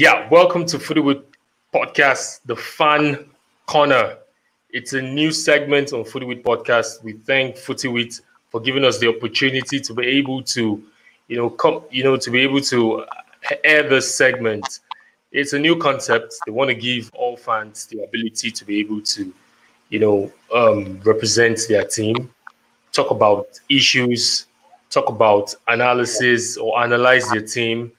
Yeah, welcome to FootiWit Podcast, the fan corner. It's a new segment on FootiWit Podcast. We thank FootiWit for giving us the opportunity to be able to, to be able to air this segment. It's a new concept. They want to give all fans the ability to be able to, represent their team, talk about issues, talk about analysis or analyze their team.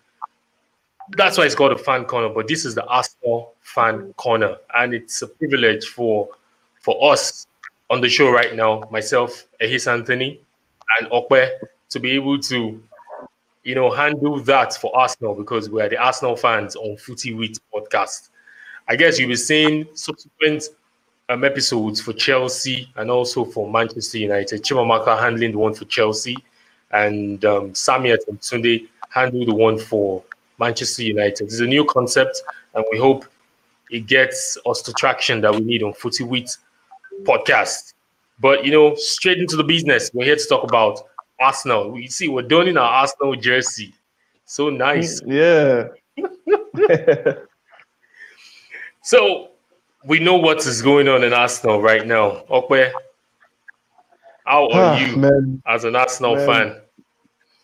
That's why it's called a fan corner, but this is the Arsenal fan corner, and it's a privilege for us on the show right now, myself, Ehis Anthony, and Okwe, to be able to, handle that for Arsenal, because we are the Arsenal fans on FootiWit Podcast. I guess you'll be seeing subsequent episodes for Chelsea and also for Manchester United. Chimamaka handling the one for Chelsea, and Samiat and Sunday handle the one for Manchester United. It's a new concept, and we hope it gets us the traction that we need on FootiWit Podcast. But, straight into the business, we're here to talk about Arsenal. We see we're donning our Arsenal jersey. So nice. Yeah. So we know what is going on in Arsenal right now. Okwe, how are you as an Arsenal fan?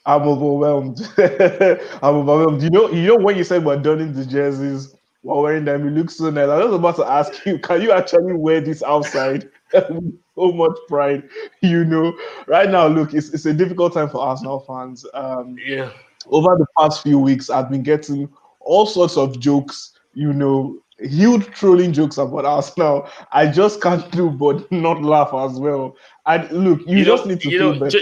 I'm overwhelmed. You know when you said we're donning the jerseys, we're wearing them, it looks so nice. I was about to ask you, can you actually wear this outside? So much pride, Right now, look, it's a difficult time for Arsenal fans. Over the past few weeks, I've been getting all sorts of jokes, huge trolling jokes about Arsenal. I just can't do but not laugh as well. And look, you just need to feel better.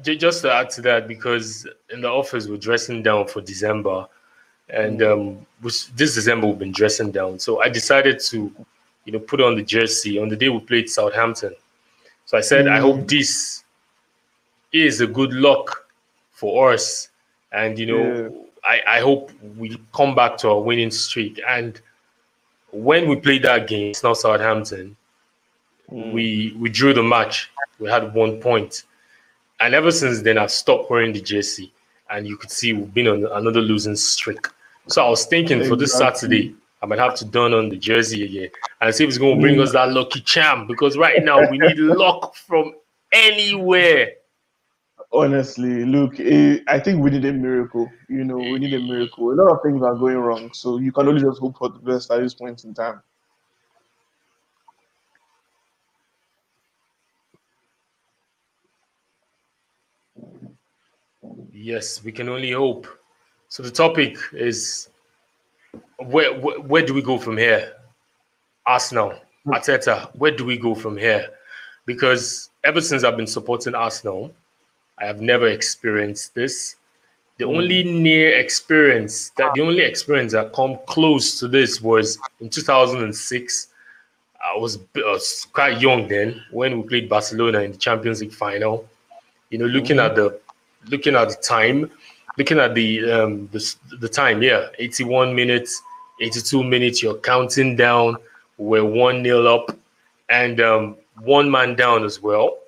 Just to add to that, because in the office we're dressing down for December, and this December we've been dressing down. So I decided to, put on the jersey on the day we played Southampton. So I said, I hope this is a good luck for us, and I hope we come back to our winning streak. And when we played that game, it's not Southampton. We drew the match. We had 1 point. And ever since then, I've stopped wearing the jersey. And you could see we've been on another losing streak. So I was thinking for this Saturday, I might have to don on the jersey again and see if it's going to bring us that lucky charm. Because right now, we need luck from anywhere. Honestly, look, I think we need a miracle. We need a miracle. A lot of things are going wrong. So you can only just hope for the best at this point in time. Yes, we can only hope. So the topic is, where do we go from here? Arsenal, Arteta, where do we go from here? Because ever since I've been supporting Arsenal, I have never experienced this. The only experience that come close to this was in 2006. I was quite young then when we played Barcelona in the Champions League final. Looking at the time, 81 minutes, 82 minutes, you're counting down. We're 1-0 up and one man down as well.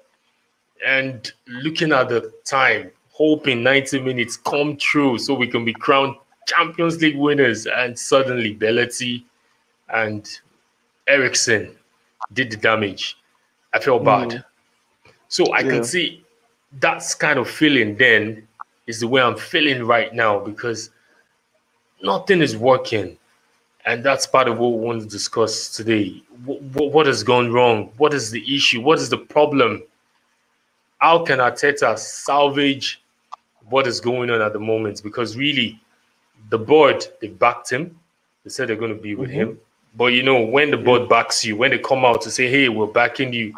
And looking at the time, hoping 90 minutes come true so we can be crowned Champions League winners. And suddenly, Belletti and Ericsson did the damage. I felt bad. So I can see that's kind of feeling then is the way I'm feeling right now, because nothing is working. And that's part of what we want to discuss today. What has gone wrong? What is the issue? What is the problem? How can Arteta salvage what is going on at the moment? Because really, the board, they backed him. They said they're going to be with him. But, when the board backs you, when they come out to say, hey, we're backing you,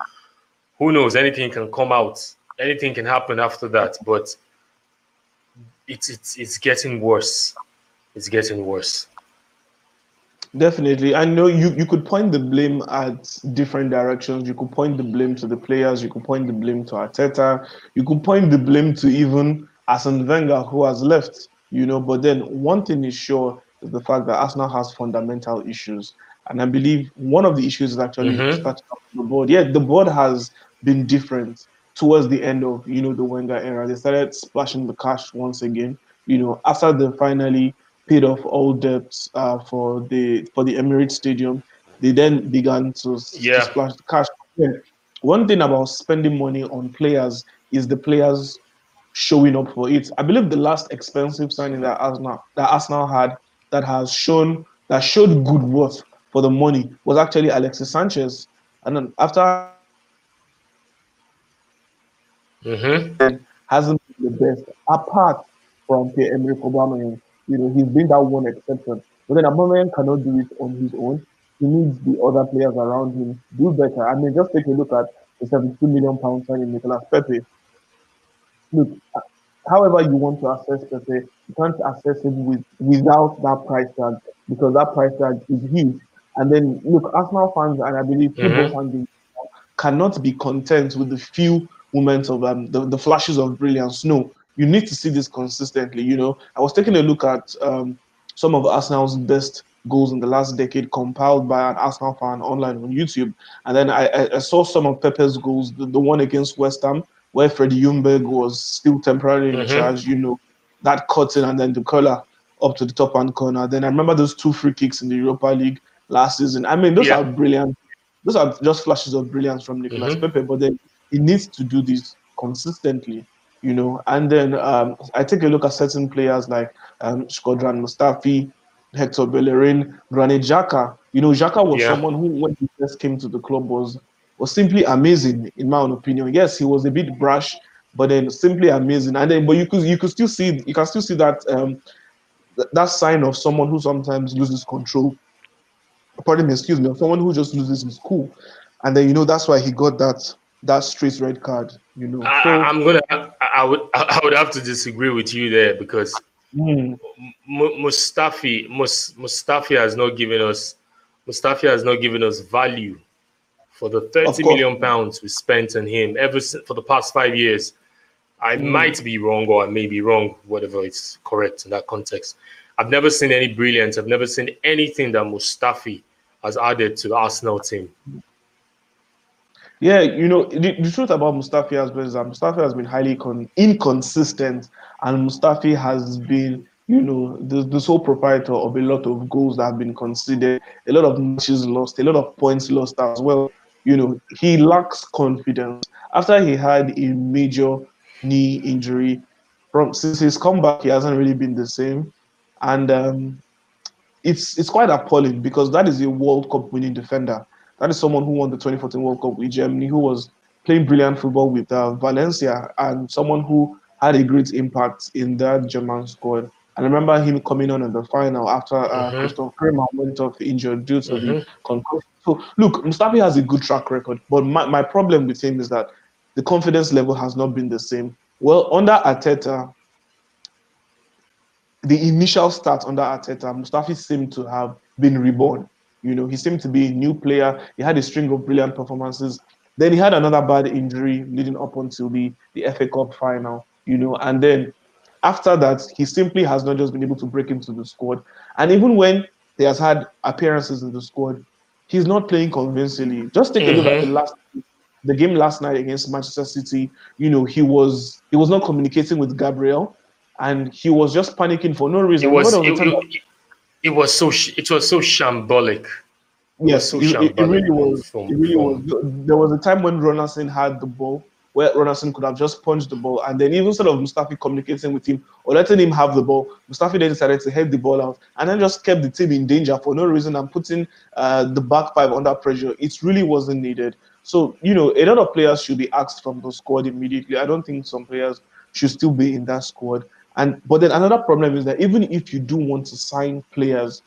who knows? Anything can come out. Anything can happen after that, but it's getting worse. It's getting worse. Definitely. I know you could point the blame at different directions. You could point the blame to the players. You could point the blame to Arteta. You could point the blame to even Arsène Wenger, who has left, But then one thing is sure is the fact that Arsenal has fundamental issues. And I believe one of the issues is actually starting up the board. Yeah, the board has been different. Towards the end of the Wenger era, they started splashing the cash once again. you know, after they finally paid off all debts for the Emirates Stadium, they then began to splash the cash. Yeah. One thing about spending money on players is the players showing up for it. I believe the last expensive signing that Arsenal had that showed good worth for the money was actually Alexis Sanchez. And then after hasn't been the best, apart from Pierre-Emerick Aubameyang. You know, he's been that one exception. But then Aubameyang cannot do it on his own. He needs the other players around him do better. I mean, just take a look at the £72 million signing Nicolas Pepe. Look, however you want to assess Pepe, you can't assess him without that price tag, because that price tag is his. And then, look, Arsenal fans, and I believe football fans, cannot be content with the few moments of the flashes of brilliance. No, you need to see this consistently. You know, I was taking a look at some of Arsenal's best goals in the last decade compiled by an Arsenal fan online on YouTube. And then I saw some of Pepe's goals, the one against West Ham, where Freddie Ljungberg was still temporarily in charge, you know, that cutting and then the curler up to the top hand corner. Then I remember those 2 free kicks in the Europa League last season. I mean, those are brilliant. Those are just flashes of brilliance from Nicolas Pepe, but then he needs to do this consistently, you know. And then I take a look at certain players like Shkodran Mustafi, Hector Bellerin, Granit Xhaka. You know, Xhaka was someone who, when he first came to the club, was simply amazing, in my own opinion. Yes, he was a bit brash, but then simply amazing. And then, but you can still see that that sign of someone who sometimes loses control. Of someone who just loses his cool. And then, you know, that's why he got that straight red card. You know, I would have to disagree with you there, because Mustafi has not given us value for the £30 million we spent on him for the past 5 years. I might be wrong, or I may be wrong, whatever it's correct in that context. I've never seen any brilliance. I've never seen anything that Mustafi has added to the Arsenal team. Yeah, you know, the truth about Mustafi as well is that Mustafi has been highly inconsistent, and Mustafi has been, you know, the sole proprietor of a lot of goals that have been conceded, a lot of matches lost, a lot of points lost as well. You know, he lacks confidence. After he had a major knee injury, since his comeback, he hasn't really been the same. And it's quite appalling, because that is a World Cup winning defender. That is someone who won the 2014 World Cup with Germany, who was playing brilliant football with Valencia, and someone who had a great impact in that German squad. I remember him coming on in the final after Christoph Kramer went off injured due to the concussion. So, look, Mustafi has a good track record, but my problem with him is that the confidence level has not been the same. Well, under Arteta, the initial start under Arteta, Mustafi seemed to have been reborn. You know, he seemed to be a new player. He had a string of brilliant performances. Then he had another bad injury leading up until the FA Cup final, you know. And then after that, he simply has not just been able to break into the squad. And even when he has had appearances in the squad, he's not playing convincingly. Just take a look at the game last night against Manchester City. You know, he was not communicating with Gabriel, and he was just panicking for no reason. It was so shambolic. It really was. There was a time when Ronarsson had the ball, where Ronarsson could have just punched the ball, and then even instead of Mustafi communicating with him or letting him have the ball, Mustafi then decided to head the ball out, and then just kept the team in danger for no reason and putting the back five under pressure. It really wasn't needed. So, you know, a lot of players should be axed from the squad immediately. I don't think some players should still be in that squad. But then another problem is that even if you do want to sign players,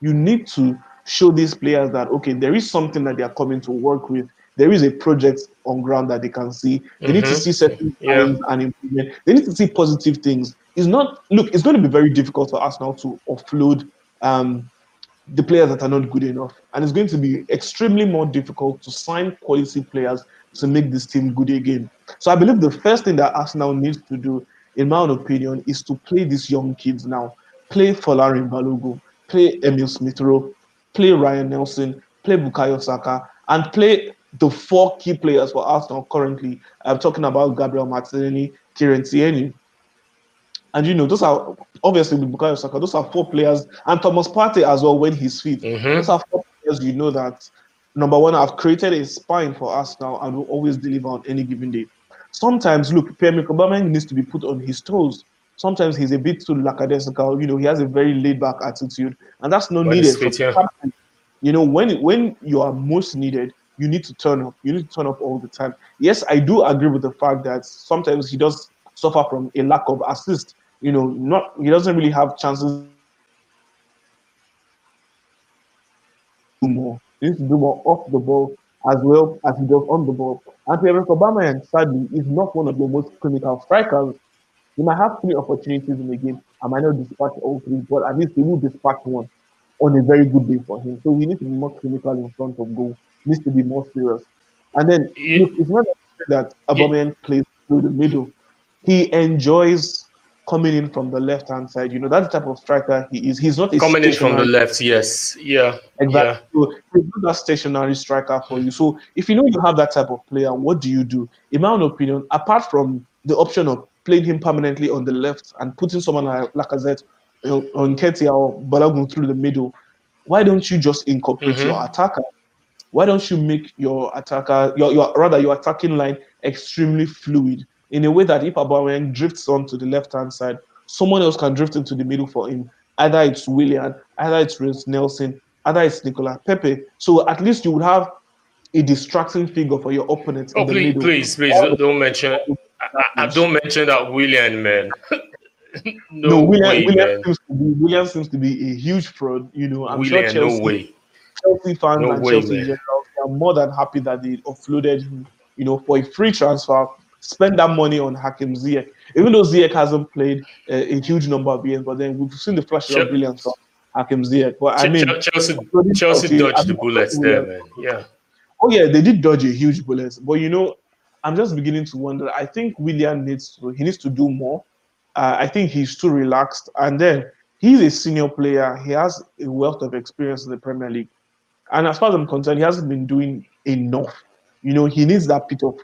you need to show these players that, okay, there is something that they are coming to work with. There is a project on ground that they can see. They need to see certain things and improvement. They need to see positive things. It's going to be very difficult for Arsenal to offload the players that are not good enough. And it's going to be extremely more difficult to sign quality players to make this team good again. So I believe the first thing that Arsenal needs to do, in my own opinion, is to play these young kids now. Play Folarin Balogun, play Emile Smith-Rowe, play Ryan Nelson, play Bukayo Saka, and play the 4 key players for Arsenal currently. I'm talking about Gabriel Martinelli, Kieran Tierney, And you know, those are obviously with Bukayo Saka, those are four players, and Thomas Partey as well when he's fit. Mm-hmm. Those are four players you know that, number one, I've created a spine for Arsenal and will always deliver on any given day. Sometimes, look, Pierre-Emerick Aubameyang needs to be put on his toes. Sometimes he's a bit too lackadaisical. You know, he has a very laid-back attitude, and that's not needed. You know, when you are most needed, you need to turn up. You need to turn up all the time. Yes, I do agree with the fact that sometimes he does suffer from a lack of assist. You know, he doesn't really have chances to do more. He needs to do more off the ball as well as he does on the ball. And Pierre-Emerick Aubameyang, sadly, is not one of the most clinical strikers. He might have three opportunities in the game. I might not dispatch all three, but at least he will dispatch one on a very good day for him. So he needs to be more clinical in front of goal. He needs to be more serious. And then look, it's not that Aubameyang plays through the middle. He enjoys coming in from the left-hand side. You know, that's the type of striker he is. He's not a coming in from the left, yes. Yeah. Exactly. Yeah. So he's not that stationary striker for you. So if you know you have that type of player, what do? In my own opinion, apart from the option of playing him permanently on the left and putting someone like Lacazette on Ketia or Balogun through the middle, why don't you just incorporate your attacker? Why don't you make your attacker, your attacking line extremely fluid in a way that if Aubameyang drifts onto the left-hand side, someone else can drift into the middle for him. Either it's Willian, either it's Reece Nelson, either it's Nicolas Pepe. So at least you would have a distracting figure for your opponent in the middle. Please, don't mention. I don't mention that Willian, man. Willian seems to be a huge fraud. You know, I'm Willian, sure Chelsea, Chelsea fans Chelsea in general, they are more than happy that they offloaded him, you know, for a free transfer. Spend that money on Hakim Ziyech. Even though Ziyech hasn't played a huge number of games, but then we've seen the flashes of brilliance from Hakim Ziyech. But Chelsea dodged the bullets there, man. Yeah. Oh yeah, they did dodge a huge bullet. But you know, I'm just beginning to wonder. I think Willian needs to do more. I think he's too relaxed. And then he's a senior player. He has a wealth of experience in the Premier League. And as far as I'm concerned, he hasn't been doing enough. You know, he needs that bit of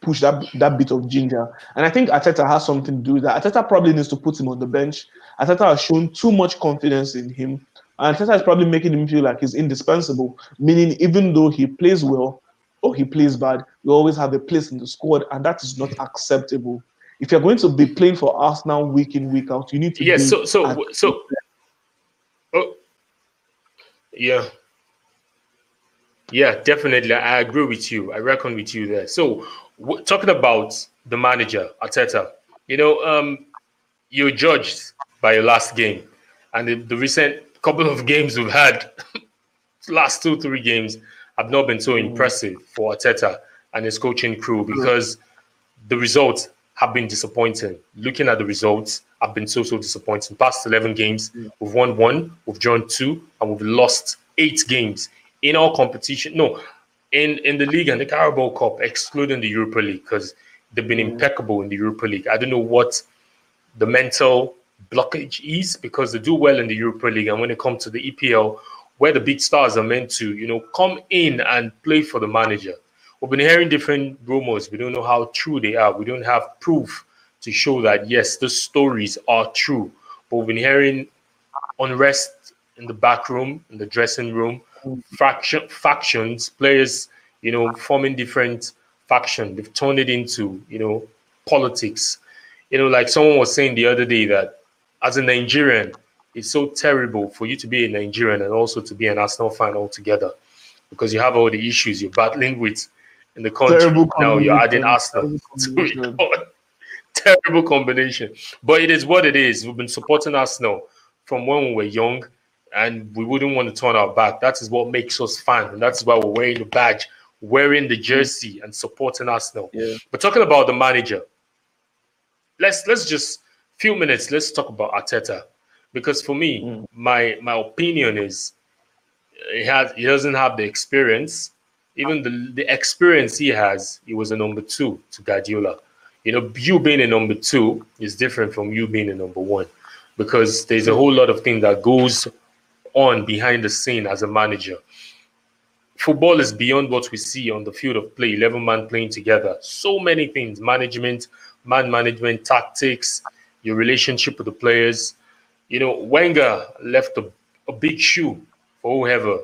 push, that bit of ginger. And I think Arteta has something to do with that. Arteta probably needs to put him on the bench. Arteta has shown too much confidence in him. And Arteta is probably making him feel like he's indispensable, meaning even though he plays well or he plays bad, you always have a place in the squad, and that is not acceptable. If you're going to be playing for Arsenal week in, week out, you need to Yeah, definitely. I agree with you. I reckon with you there. So, talking about the manager, Arteta, you know, you're judged by your last game. And the recent couple of games we've had, last 2-3 games, have not been so impressive for Arteta and his coaching crew because the results have been disappointing. Looking at the results, have been so disappointing. Past 11 games, we've won 1, we've drawn 2, and we've lost 8 games. In all competition, in the league and the Carabao Cup, excluding the Europa League, because they've been impeccable in the Europa League. I don't know what the mental blockage is, because they do well in the Europa League, and when it comes to the EPL, where the big stars are meant to, you know, come in and play for the manager. We've been hearing different rumors. We don't know how true they are. We don't have proof to show that, yes, the stories are true. But we've been hearing unrest in the back room, in the dressing room, factions, players, you know, forming different factions. They've turned it into, you know, politics. You know, like someone was saying the other day that as a Nigerian, it's so terrible for you to be a Nigerian and also to be an Arsenal fan altogether, because you have all the issues you're battling with in the country. Now you're adding Arsenal to it. Oh, terrible combination. But it is what it is. We've been supporting Arsenal from when we were young, and we wouldn't want to turn our back. That is what makes us fans, and that's why we're wearing the badge, wearing the jersey, and supporting Arsenal. Yeah. But talking about the manager, let's just few minutes. Let's talk about Arteta, because for me, my opinion is he doesn't have the experience. Even the experience he has, he was a number 2 to Guardiola. You know, you being a number 2 is different from you being a number 1, because there's a whole lot of things that goes on behind the scene as a manager. Football is beyond what we see on the field of play, 11 man playing together. So many things: management, man management, tactics, your relationship with the players. You know, Wenger left a big shoe for whoever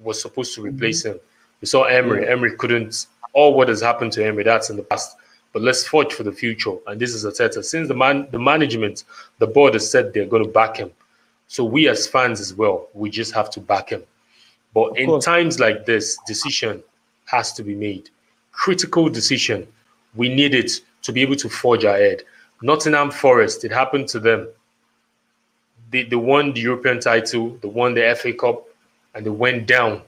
was supposed to replace him. We saw Emery. Yeah. Emery couldn't. All what has happened to Emery, that's in the past. But let's forge for the future. And this is Arteta. Since the management, the board has said they're going to back him. So we as fans as well, we just have to back him. But of in course. Times like this, decision has to be made. Critical decision. We need it to be able to forge ahead. Nottingham Forest, it happened to them. They won the European title, they won the FA Cup, and they went down.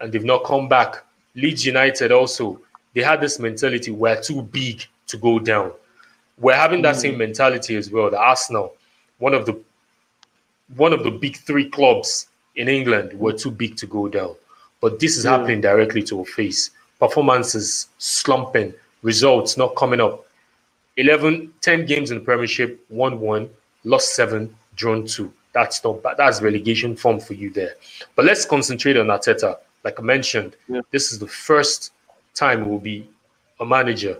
And they've not come back. Leeds United also, they had this mentality, we're too big to go down. We're having that same mentality as well. The Arsenal, one of the big three clubs in England, were too big to go down. But this is happening directly to our face. Performances slumping, results not coming up. 10 games in the Premiership, 1-1, lost 7, drawn 2. That's not bad. That's relegation form for you there. But let's concentrate on Arteta. Like I mentioned, this is the first time it will be a manager.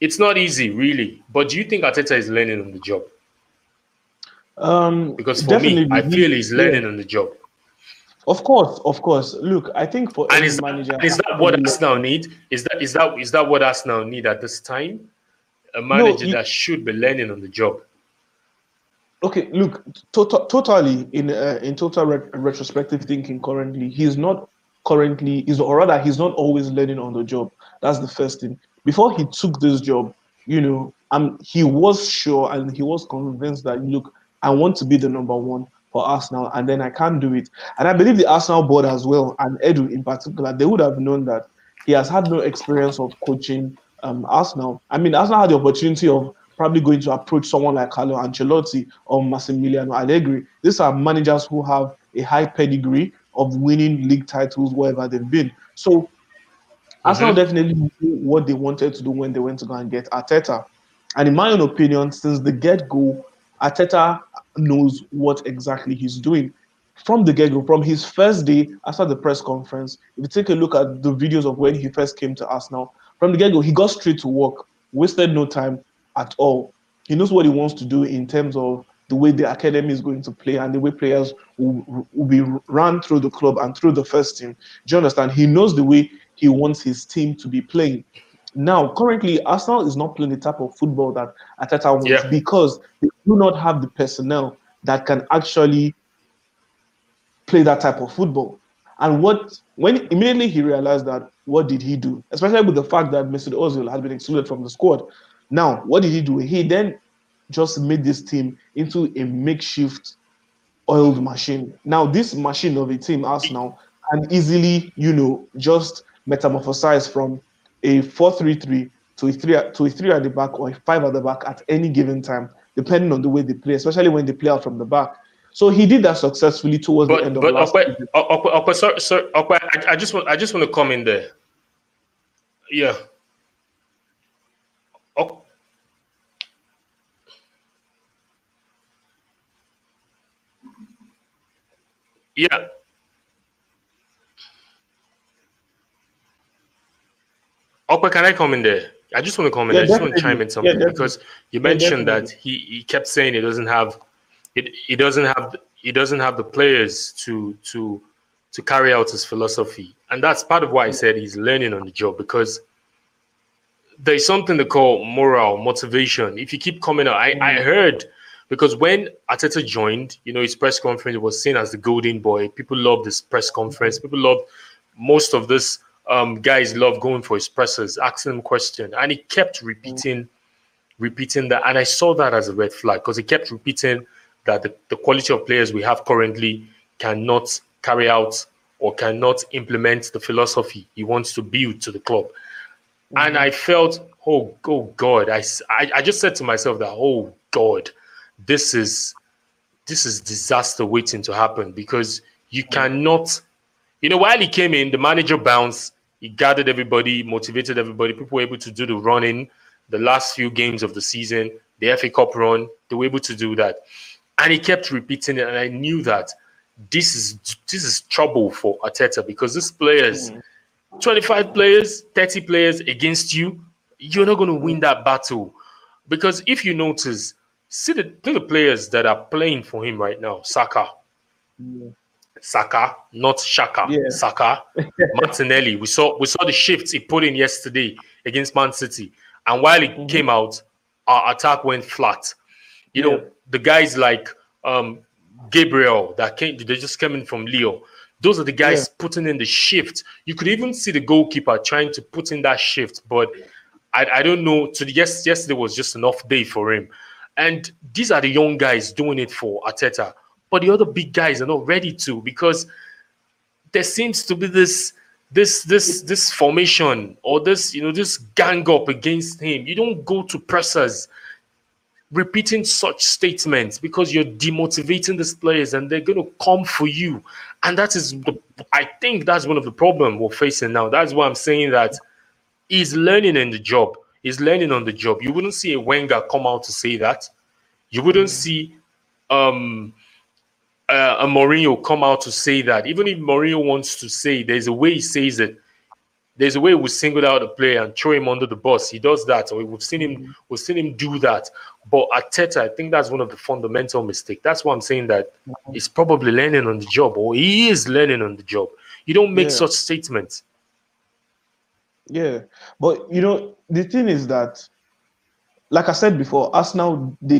It's not easy, really. But do you think Arteta is learning on the job? Because for me, I feel he's learning on the job. Of course. Look, I think for any manager, is that what Arsenal need? Is that what Arsenal need at this time? A manager that should be learning on the job. Okay, look, totally in total retrospective thinking. Currently, he's not always learning on the job. That's the first thing. Before he took this job, you know, he was sure and he was convinced that, look, I want to be the number one for Arsenal, and then I can't do it. And I believe the Arsenal board as well, and Edu in particular, they would have known that he has had no experience of coaching Arsenal. I mean, Arsenal had the opportunity of probably going to approach someone like Carlo Ancelotti or Massimiliano Allegri. These are managers who have a high pedigree of winning league titles wherever they've been. So Arsenal definitely knew what they wanted to do when they went to go and get Arteta. And in my own opinion, since the get-go, Arteta knows what exactly he's doing. From the get-go, from his first day after the press conference, if you take a look at the videos of when he first came to Arsenal, from the get-go, he got straight to work, wasted no time at all. He knows what he wants to do in terms of the way the academy is going to play and the way players will be run through the club and through the first team. Do you understand? He knows the way he wants his team to be playing. Now, currently, Arsenal is not playing the type of football that Arteta wants because they do not have the personnel that can actually play that type of football. And when immediately he realized that, what did he do? Especially with the fact that Mesut Ozil had been excluded from the squad. Now, what did he do? He then just made this team into a makeshift oiled machine. Now, this machine of a team, Arsenal, can easily, you know, just metamorphosize from a 4-3-3 to a 3 at the back or a 5 at the back at any given time, depending on the way they play, especially when they play out from the back. So he did that successfully towards the end of last season. I just want to come in there. Yeah. Yeah. Okwe, can I come in there? I just want to come in. I just want to chime in something because you mentioned that he kept saying he doesn't have the players to carry out his philosophy, and that's part of why I said he's learning on the job, because there's something they call morale, motivation. If you keep coming out, I heard, because when Arteta joined, you know, his press conference was seen as the golden boy. People loved this press conference. People loved most of this. Guys love going for his pressers, asking him questions, and he kept repeating that. And I saw that as a red flag, because he kept repeating that the quality of players we have currently cannot carry out or cannot implement the philosophy he wants to build to the club. And I felt, oh God, I just said to myself that, oh God, this is disaster waiting to happen, because you cannot. You know, while he came in, the manager bounced. He gathered everybody, motivated everybody. People were able to do the running, the last few games of the season, the FA Cup run. They were able to do that. And he kept repeating it. And I knew that this is trouble for Arteta, because these players, 25 players, 30 players against you, you're not going to win that battle. Because if you notice, see the players that are playing for him right now. Saka. Yeah. Saka, not Shaka. Yeah. Saka, Martinelli. We saw the shifts he put in yesterday against Man City. And while it came out, our attack went flat. You know, the guys like Gabriel they just came in from Leo. Those are the guys putting in the shift. You could even see the goalkeeper trying to put in that shift, but I don't know. Yesterday was just an off day for him. And these are the young guys doing it for Arteta. But the other big guys are not ready to, because there seems to be this formation or this gang up against him. You don't go to pressers repeating such statements, because you're demotivating these players and they're going to come for you. And that is, I think that's one of the problems we're facing now. That's why I'm saying that he's learning in the job. He's learning on the job. You wouldn't see a Wenger come out to say that. You wouldn't see a Mourinho come out to say that. Even if Mourinho wants to say, there's a way he says it. There's a way we single out a player and throw him under the bus. He does that, or we've seen him do that. But Arteta, I think that's one of the fundamental mistakes. That's why I'm saying that he's probably learning on the job, or he is learning on the job. You don't make such statements. Yeah, but the thing is that, like I said before, Arsenal, they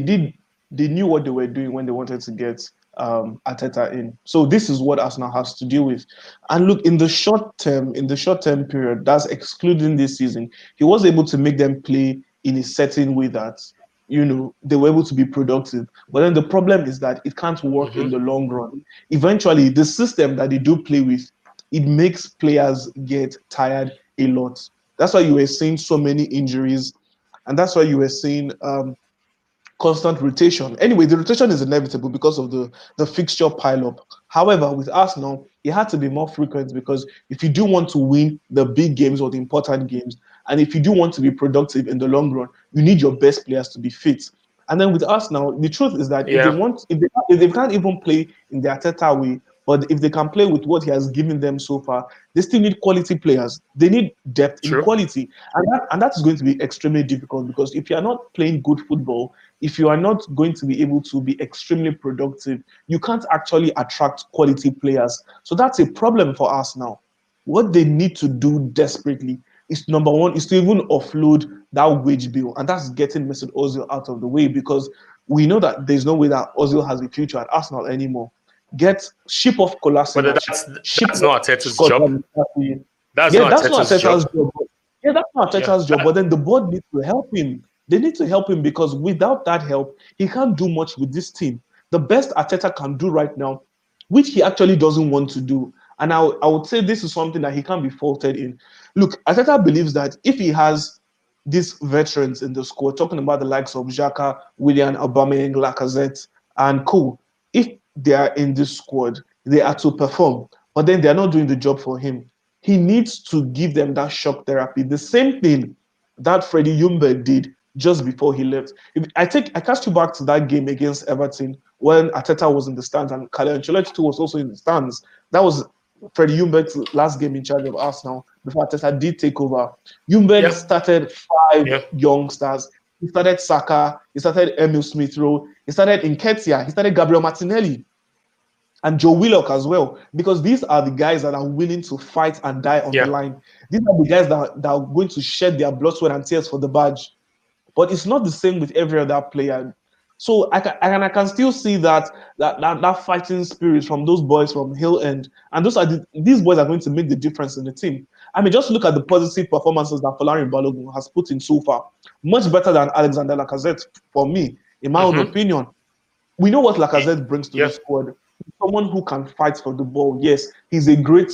knew what they were doing when they wanted to get Arteta in. So this is what Arsenal has to deal with. And look, in the short term period, that's excluding this season, he was able to make them play in a certain way that, they were able to be productive. But then the problem is that it can't work in the long run. Eventually, the system that they do play with, it makes players get tired a lot. That's why you were seeing so many injuries, and that's why you were seeing constant rotation. Anyway, the rotation is inevitable because of the fixture pile-up. However, with Arsenal, it had to be more frequent, because if you do want to win the big games or the important games, and if you do want to be productive in the long run, you need your best players to be fit. And then with Arsenal, the truth is that if they can't even play in the Arteta way, but if they can play with what he has given them so far, they still need quality players. They need depth in quality. And that is going to be extremely difficult, because if you are not playing good football, if you are not going to be able to be extremely productive, you can't actually attract quality players. So that's a problem for us now. What they need to do desperately is, number one, is to even offload that wage bill. And that's getting Mesut Ozil out of the way, because we know that there's no way that Ozil has a future at Arsenal anymore. Get ship of Kolasinac. But that's not Arteta's job. That's not Arteta's job. But then the board needs to help him. They need to help him, because without that help, he can't do much with this team. The best Arteta can do right now, which he actually doesn't want to do, and I would say this is something that he can't be faulted in. Look, Arteta believes that if he has these veterans in the squad, talking about the likes of Xhaka, Willian, Aubameyang, Lacazette, and co, if they are in this squad, they are to perform, but then they are not doing the job for him. He needs to give them that shock therapy, the same thing that Freddie Ljungberg did just before he left. I cast you back to that game against Everton when Arteta was in the stands and Carlo Ancelotti was also in the stands. That was Freddie Ljungberg's last game in charge of Arsenal before Arteta did take over. Ljungberg started five youngsters. He started Saka, he started Emil Smith-Rowe, he started Nketiah, he started Gabriel Martinelli and Joe Willock as well, because these are the guys that are willing to fight and die on the line. These are the guys that are going to shed their blood, sweat and tears for the badge. But it's not the same with every other player. So I can still see that fighting spirit from those boys from Hill End. And these boys are going to make the difference in the team. I mean, just look at the positive performances that Folarin Balogun has put in so far. Much better than Alexander Lacazette, for me, in my own opinion. We know what Lacazette brings to the squad. Someone who can fight for the ball. Yes, he's a great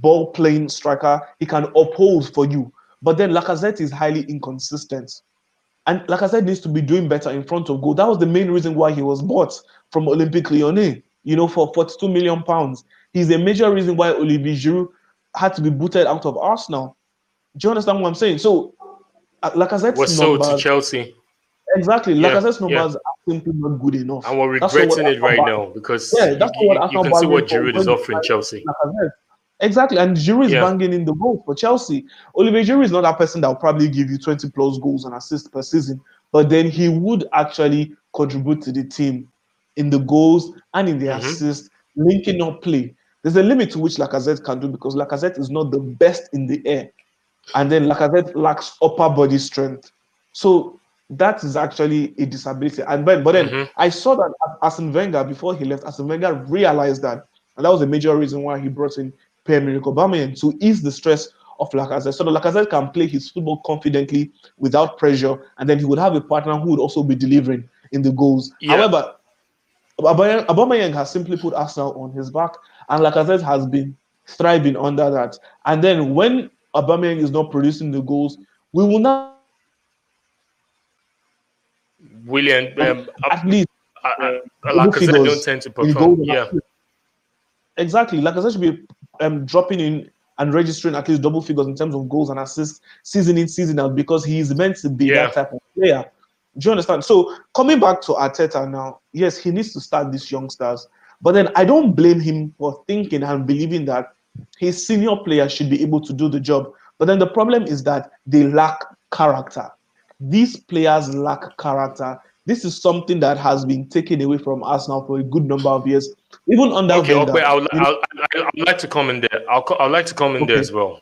ball-playing striker. He can uphold for you. But then Lacazette is highly inconsistent. And Lacazette needs to be doing better in front of goal. That was the main reason why he was bought from Olympique Lyonnais, for £42 million. He's a major reason why Olivier Giroud had to be booted out of Arsenal. Do you understand what I'm saying? So, Lacazette's numbers... sold to Chelsea. Exactly. Lacazette's numbers are simply not good enough. And we're regretting it right now, because you can see what Giroud is offering Chelsea. Lacazette. Exactly, and Giroud is banging in the goal for Chelsea. Olivier Giroud is not that person that will probably give you 20 plus goals and assists per season, but then he would actually contribute to the team in the goals and in the assists, linking up play. There's a limit to which Lacazette can do because Lacazette is not the best in the air. And then Lacazette lacks upper body strength. So that is actually a disability. And but then I saw that Arsène Wenger, before he left, Arsène Wenger realized that. And that was a major reason why he brought in Pierre-Emerick Aubameyang to ease the stress of Lacazette. So that Lacazette can play his football confidently without pressure. And then he would have a partner who would also be delivering in the goals. Yeah. However, Aubameyang has simply put Arsenal on his back. And Lacazette has been thriving under that. And then when Aubameyang is not producing the goals, we will not... William, at least... Lacazette don't tend to perform. Yeah. Exactly. Lacazette should be dropping in and registering at least double figures in terms of goals and assists season in, season out, because he is meant to be that type of player. Do you understand? So coming back to Arteta now, yes, he needs to start these youngsters. But then I don't blame him for thinking and believing that his senior players should be able to do the job. But then the problem is that they lack character. These players lack character. This is something that has been taken away from Arsenal for a good number of years, even under Wenger. Okay, I'd like to come in there. I'd like to come in there as well.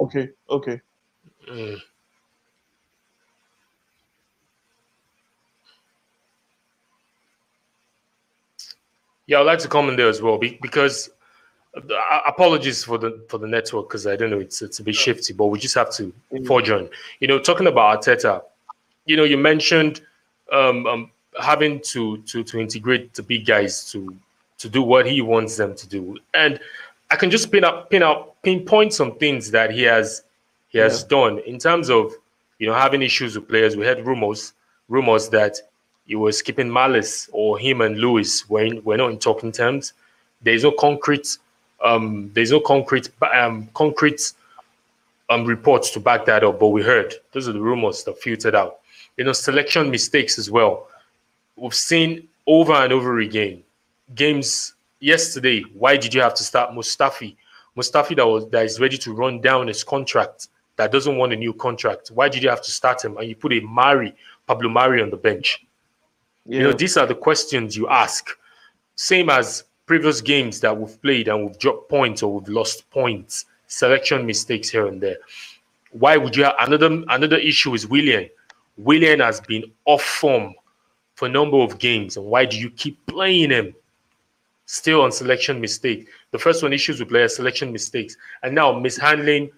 Okay. Mm. Yeah, I'd like to come in there as well because apologies for the network because I don't know, it's a bit shifty, but we just have to forge on. You know, talking about Arteta, you know, you mentioned having to integrate the big guys to do what he wants them to do, and I can just pinpoint some things that he has done in terms of, you know, having issues with players. We had rumors that he was keeping Malice, or him and Lewis were not in talking terms. There's no concrete reports to back that up, but we heard those are the rumors that filtered out. You know, selection mistakes as well. We've seen over and over again. Games yesterday, why did you have to start Mustafi? Mustafi that is ready to run down his contract, that doesn't want a new contract. Why did you have to start him? And you put Pablo Mari on the bench. Yeah. You know, these are the questions you ask. Same as previous games that we've played and we've dropped points or we've lost points. Selection mistakes here and there. Why would you have... Another issue is Willian. Willian has been off form for a number of games, and why do you keep playing him? Still on selection mistake. The first one, issues with player selection mistakes, and now mishandling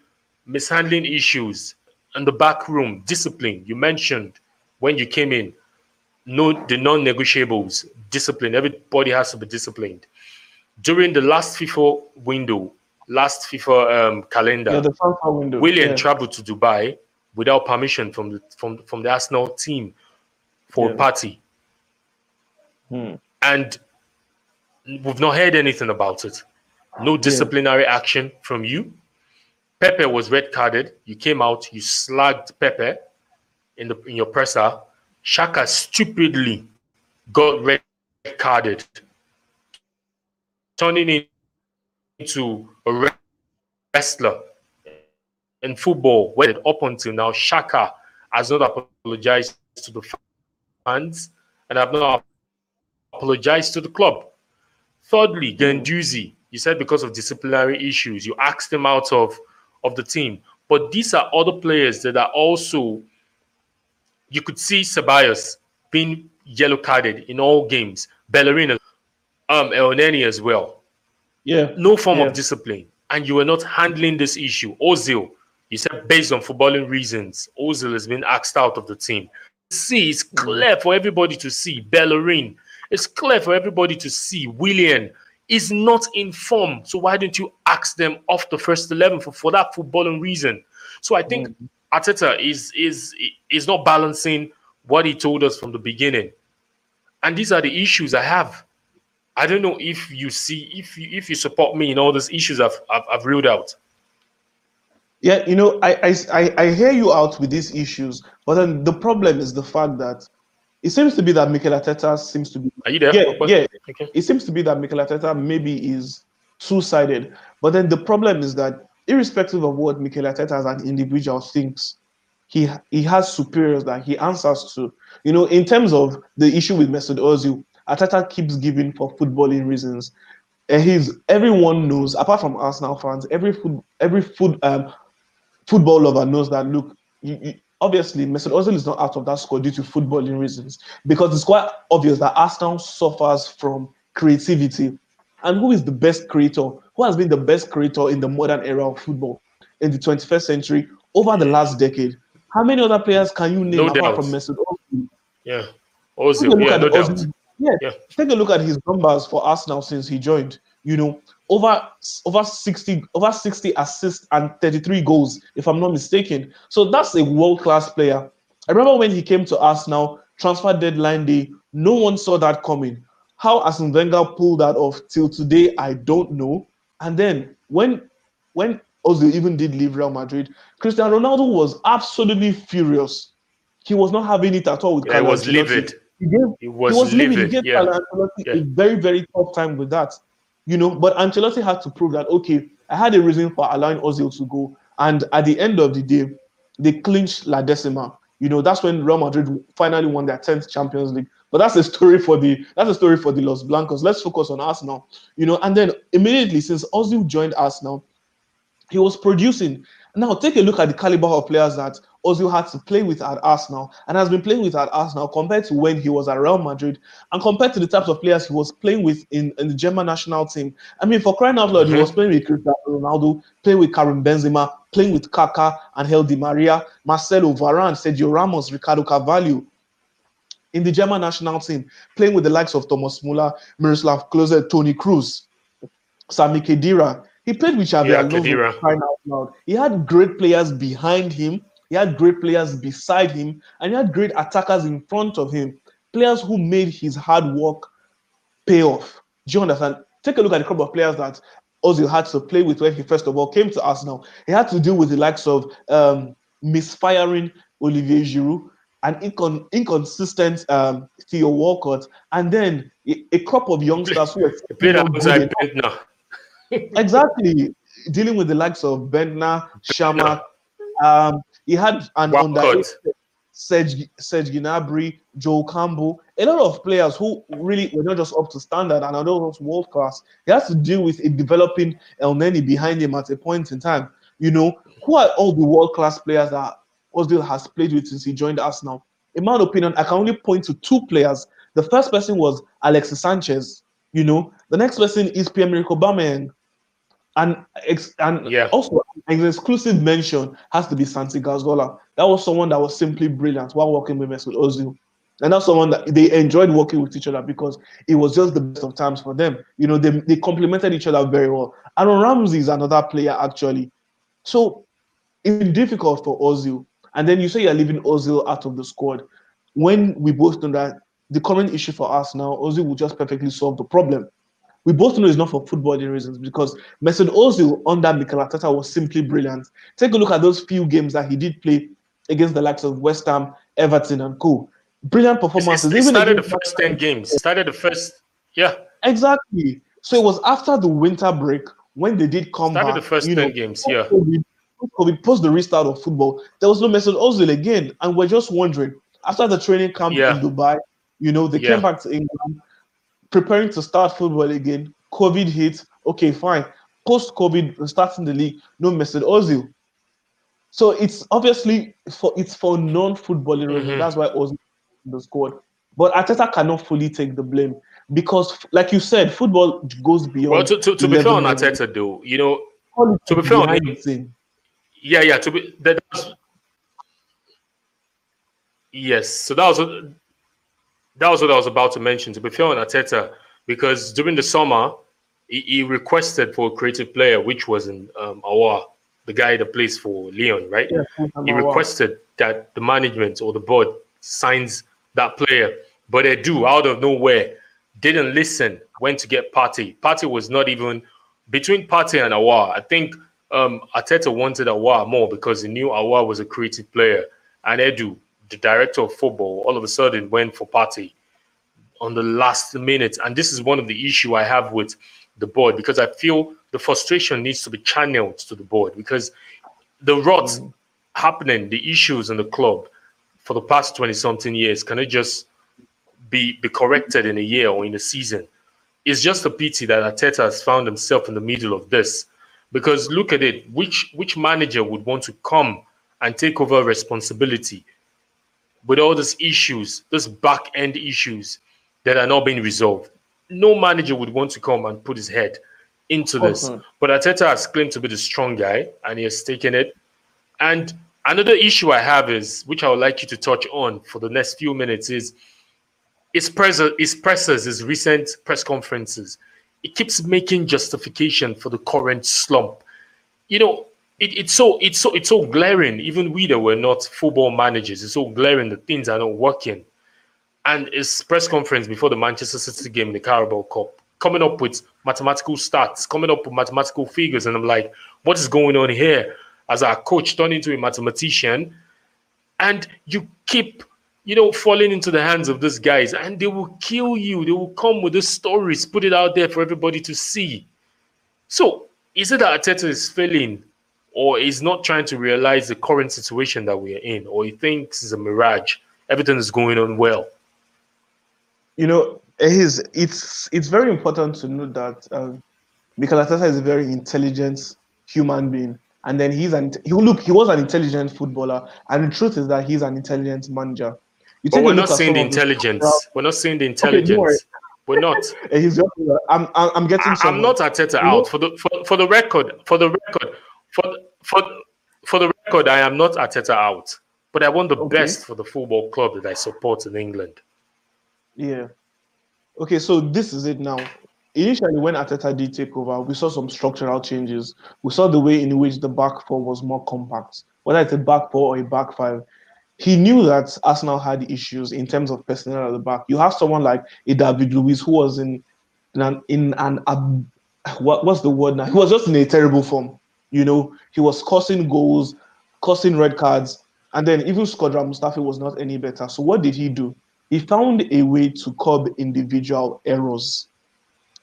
issues in the back room, discipline. You mentioned when you came in, the non-negotiables, discipline. Everybody has to be disciplined. During the last FIFA calendar, the transfer window, Willian traveled to Dubai without permission from the Arsenal team for a party. And we've not heard anything about it. No disciplinary action from you. Pepe was red carded. You came out, you slagged Pepe in your presser. Xhaka stupidly got red carded, turning into a wrestler. In football, where up until now, Xhaka has not apologized to the fans and have not apologized to the club. Thirdly, Guendouzi, you said because of disciplinary issues, you axed him out of the team. But these are other players that are also, you could see Ceballos being yellow carded in all games, Bellerin, El Neni as well. Yeah. No form of discipline. And you were not handling this issue. Ozil, you said based on footballing reasons, Ozil has been axed out of the team. See, it's clear for everybody to see. Bellerin, it's clear for everybody to see. Willian is not in form. So why don't you axe them off the first 11 for that footballing reason? So I think Arteta is not balancing what he told us from the beginning. And these are the issues I have. I don't know if you see, if you support me in all these issues I've ruled out. Yeah, you know, I hear you out with these issues, but then the problem is the fact that it seems to be that Mikel Arteta seems to be... Are you there? Yeah. Okay. It seems to be that Mikel Arteta maybe is two-sided, but then the problem is that irrespective of what Mikel Arteta as an individual thinks, he has superiors that he answers to. You know, in terms of the issue with Mesut Ozil, Arteta keeps giving for footballing reasons. Everyone knows, apart from Arsenal fans, every football lover knows that, look, obviously Mesut Ozil is not out of that squad due to footballing reasons, because it's quite obvious that Arsenal suffers from creativity. And who is the best creator? Who has been the best creator in the modern era of football, in the 21st century, over the last decade? How many other players can you name apart from Mesut Ozil? Yeah, Ozil, yeah, no doubt. Yeah, take a look at his numbers for Arsenal since he joined. You know, over 60 assists and 33 goals, if I'm not mistaken. So that's a world-class player. I remember when he came to Arsenal, transfer deadline day, no one saw that coming. How Arsène Wenger pulled that off till today, I don't know. And then when Ozil even did leave Real Madrid, Cristiano Ronaldo was absolutely furious. He was not having it at all with Carlo Ancelotti. He was livid. He was livid. He gave Carlo Ancelotti a very, very tough time with that. You know, but Ancelotti had to prove that, okay, I had a reason for allowing Ozil to go. And at the end of the day, they clinched La Decima. You know, that's when Real Madrid finally won their 10th Champions League. But that's a story for the Los Blancos. Let's focus on Arsenal. You know, and then immediately since Ozil joined Arsenal, he was producing. Now take a look at the caliber of players that Ozil had to play with at Arsenal and has been playing with at Arsenal compared to when he was at Real Madrid and compared to the types of players he was playing with in the German national team. I mean, for crying out loud, he was playing with Cristiano Ronaldo, playing with Karim Benzema, playing with Kaká, Angel Di Maria, Marcelo, Varane, Sergio Ramos, Ricardo Carvalho. In the German national team, playing with the likes of Thomas Müller, Miroslav Klose, Toni Kroos, Sami Khedira. He played with Xabi Alonso. He had great players behind him. He had great players beside him. And he had great attackers in front of him. Players who made his hard work pay off. Do you understand? Take a look at the crop of players that Ozil had to play with when he first of all came to Arsenal. He had to deal with the likes of misfiring Olivier Giroud, an inconsistent Theo Walcott, and then a crop of youngsters who played outside Bentner. Exactly, dealing with the likes of Bentner, Shamma. He had an underage Serge Gnabry, Joel Campbell, a lot of players who really were not just up to standard and are not world class. He has to deal with a developing El Neni behind him at a point in time. You know, who are all the world class players that Ozil has played with since he joined Arsenal? In my opinion, I can only point to two players. The first person was Alexis Sanchez, you know. The next person is Pierre-Emerick Aubameyang. And also, an exclusive mention has to be Santi Cazorla. That was someone that was simply brilliant while working with Mesut Ozil. And that's someone that they enjoyed working with each other because it was just the best of times for them. You know, they complemented each other very well. Aaron Ramsey is another player, actually. So, it's been difficult for Ozil. And then you say you're leaving Ozil out of the squad. When we both know that the current issue for us now, Ozil will just perfectly solve the problem. We both know it's not for footballing reasons because Mesut Ozil under Mikel Arteta was simply brilliant. Take a look at those few games that he did play against the likes of West Ham, Everton, and co. Brilliant performances. He started the first 10 games. Exactly. So it was after the winter break when they did come back. Started the first 10 games, yeah. COVID, post the restart of football, there was no Mesut Ozil again. And we're just wondering, after the training camp in Dubai, you know, they came back to England, preparing to start football again. COVID hit. Okay, fine. Post-COVID, starting the league, no Mesut Ozil. So it's obviously for non-footballing reasons. That's why Ozil in the squad. But Arteta cannot fully take the blame because, like you said, football goes beyond. Well, to be fair on Arteta, though, you know, to be fair on him. Yeah. So that was what I was about to mention. To be fair on Arteta, because during the summer, he requested for a creative player, which was in Aouar, the guy that plays for Lyon, right? Yeah, he requested that the management or the board signs that player, but Edu, out of nowhere, didn't listen. Went to get Partey. Partey was not even between Partey and Aouar. I think. Arteta wanted Aouar more because he knew Aouar was a creative player. And Edu, the director of football, all of a sudden went for Partey on the last minute. And this is one of the issues I have with the board because I feel the frustration needs to be channeled to the board because the rot happening, the issues in the club for the past 20-something years, can it just be corrected in a year or in a season? It's just a pity that Arteta has found himself in the middle of this. Because look at it, which manager would want to come and take over responsibility with all these issues, these back-end issues that are not being resolved? No manager would want to come and put his head into this. Okay. But Arteta has claimed to be the strong guy, and he has taken it. And another issue I have is, which I would like you to touch on for the next few minutes, is his recent press conferences. It keeps making justification for the current slump. You know, it's so glaring. Even we that were not football managers, it's so glaring that things are not working. And his press conference before the Manchester City game in the Carabao Cup, coming up with mathematical stats, coming up with mathematical figures, and I'm like, what is going on here? As our coach turned into a mathematician, and you keep, you know, falling into the hands of these guys, and they will kill you. They will come with these stories, put it out there for everybody to see. So is it that Arteta is failing, or is not trying to realize the current situation that we are in, or he thinks it's a mirage, everything is going on well? You know, it's very important to note that Mikel Arteta is a very intelligent human being. And then he was an intelligent footballer. And the truth is that he's an intelligent manager. But we're not seeing the intelligence. We're not seeing the intelligence. We're not. I'm getting. I'm not Arteta out. For the record, I am not Arteta out. But I want the best for the football club that I support in England. Yeah. Okay, so this is it now. Initially, when Arteta did take over, we saw some structural changes. We saw the way in which the back four was more compact, whether it's a back four or a back five. He knew that Arsenal had issues in terms of personnel at the back. You have someone like a David Luiz who was He was just in a terrible form. You know, he was causing goals, causing red cards, and then even Shkodran Mustafi was not any better. So what did he do? He found a way to curb individual errors.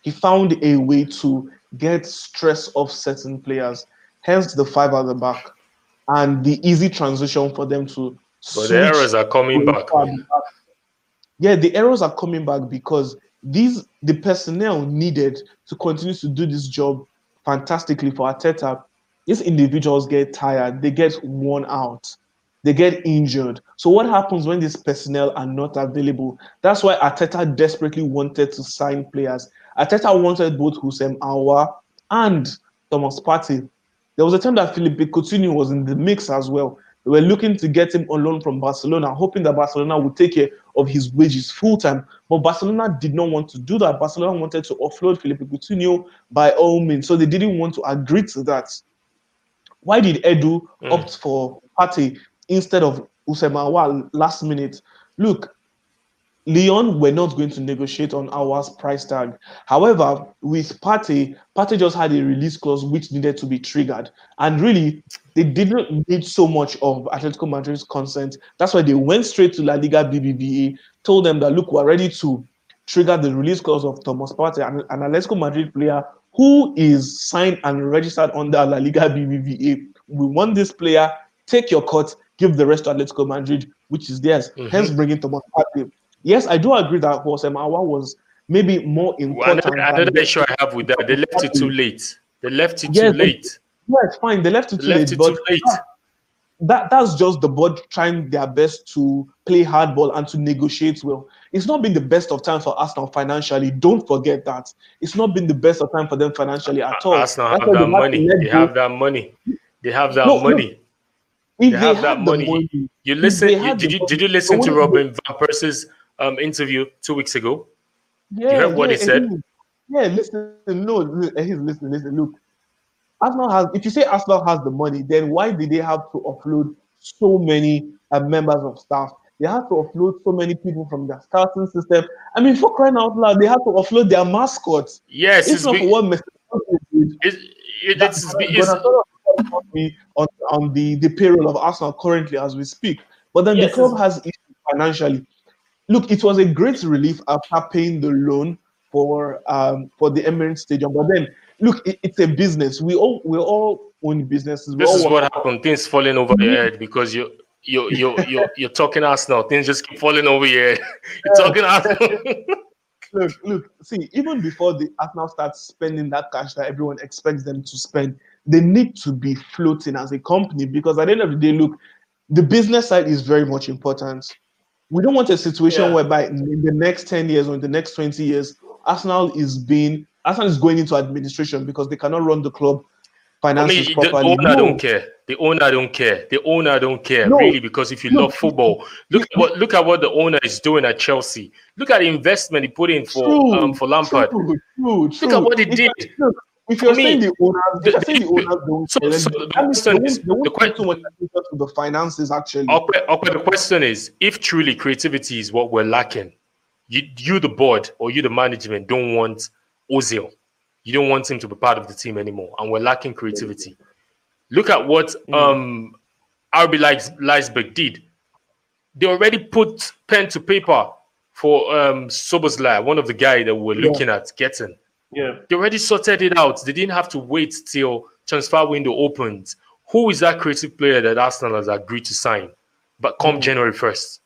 He found a way to get stress off certain players, hence the five at the back, and the easy transition for them to switch. But the errors are coming back. Yeah, the errors are coming back because the personnel needed to continue to do this job fantastically for Arteta, these individuals get tired, they get worn out, they get injured. So what happens when these personnel are not available? That's why Arteta desperately wanted to sign players. Arteta wanted both Houssem Aouar and Thomas Partey. There was a time that Philippe Coutinho was in the mix as well. They were looking to get him on loan from Barcelona, hoping that Barcelona would take care of his wages full-time. But Barcelona did not want to do that. Barcelona wanted to offload Philippe Coutinho by all means. So they didn't want to agree to that. Why did Edu opt for Partey instead of Houssem Aouar last minute? Look, Lyon were not going to negotiate on Aouar's price tag. However, with Partey just had a release clause which needed to be triggered. And really, they didn't need so much of Atletico Madrid's consent. That's why they went straight to La Liga BBVA, told them that, look, we're ready to trigger the release clause of Thomas Partey, an Atletico Madrid player who is signed and registered under La Liga BBVA. We want this player, take your cut, give the rest to Atletico Madrid, which is theirs. Mm-hmm. Hence bringing Thomas Partey. Yes, I do agree that Houssem Aouar was maybe more important. Another issue I have with that, they left it too late. Yes, fine. They left it too late. That's just the board trying their best to play hardball and to negotiate well. It's not been the best of times for Arsenal financially. Don't forget that. It's not been the best of time for them financially at all. Arsenal have that money. They have that money. You listen. Did you listen to Robin van Persie's interview 2 weeks ago? Yeah, you heard what he said? Listen, look. Arsenal has, if you say Arsenal has the money, then why did they have to offload so many members of staff? They have to offload so many people from their starting system. I mean, for crying out loud, they have to offload their mascots. Yes, it's not for what Mesut Ozil did. On the payroll of Arsenal currently as we speak. But then the club has issues financially. Look, it was a great relief after paying the loan for the Emirates Stadium. But then, look, it's a business. We're all own businesses. This is what happened. Things falling over your head because you're talking Arsenal. Things just keep falling over your head. You're talking Arsenal. Look. See, even before the Arsenal starts spending that cash that everyone expects them to spend, they need to be floating as a company, because at the end of the day, look, the business side is very much important. We don't want a situation whereby in the next 10 years or in the next 20 years, Arsenal is going into administration because they cannot run the club finances properly. The owner don't care, really, because if you love football, look at what the owner is doing at Chelsea. Look at the investment he put in for Lampard. True. Look at what he did. If you're saying the owners don't care, the question is to the finances, actually. Okay, the question is, if truly creativity is what we're lacking, you the board or you the management don't want Ozil. You don't want him to be part of the team anymore, and we're lacking creativity. Look at what RB Leipzig did. They already put pen to paper for Szoboszlai, one of the guys that we're looking at getting. Yeah, they already sorted it out. They didn't have to wait till transfer window opened. Who is that creative player that Arsenal has agreed to sign? But come January 1st,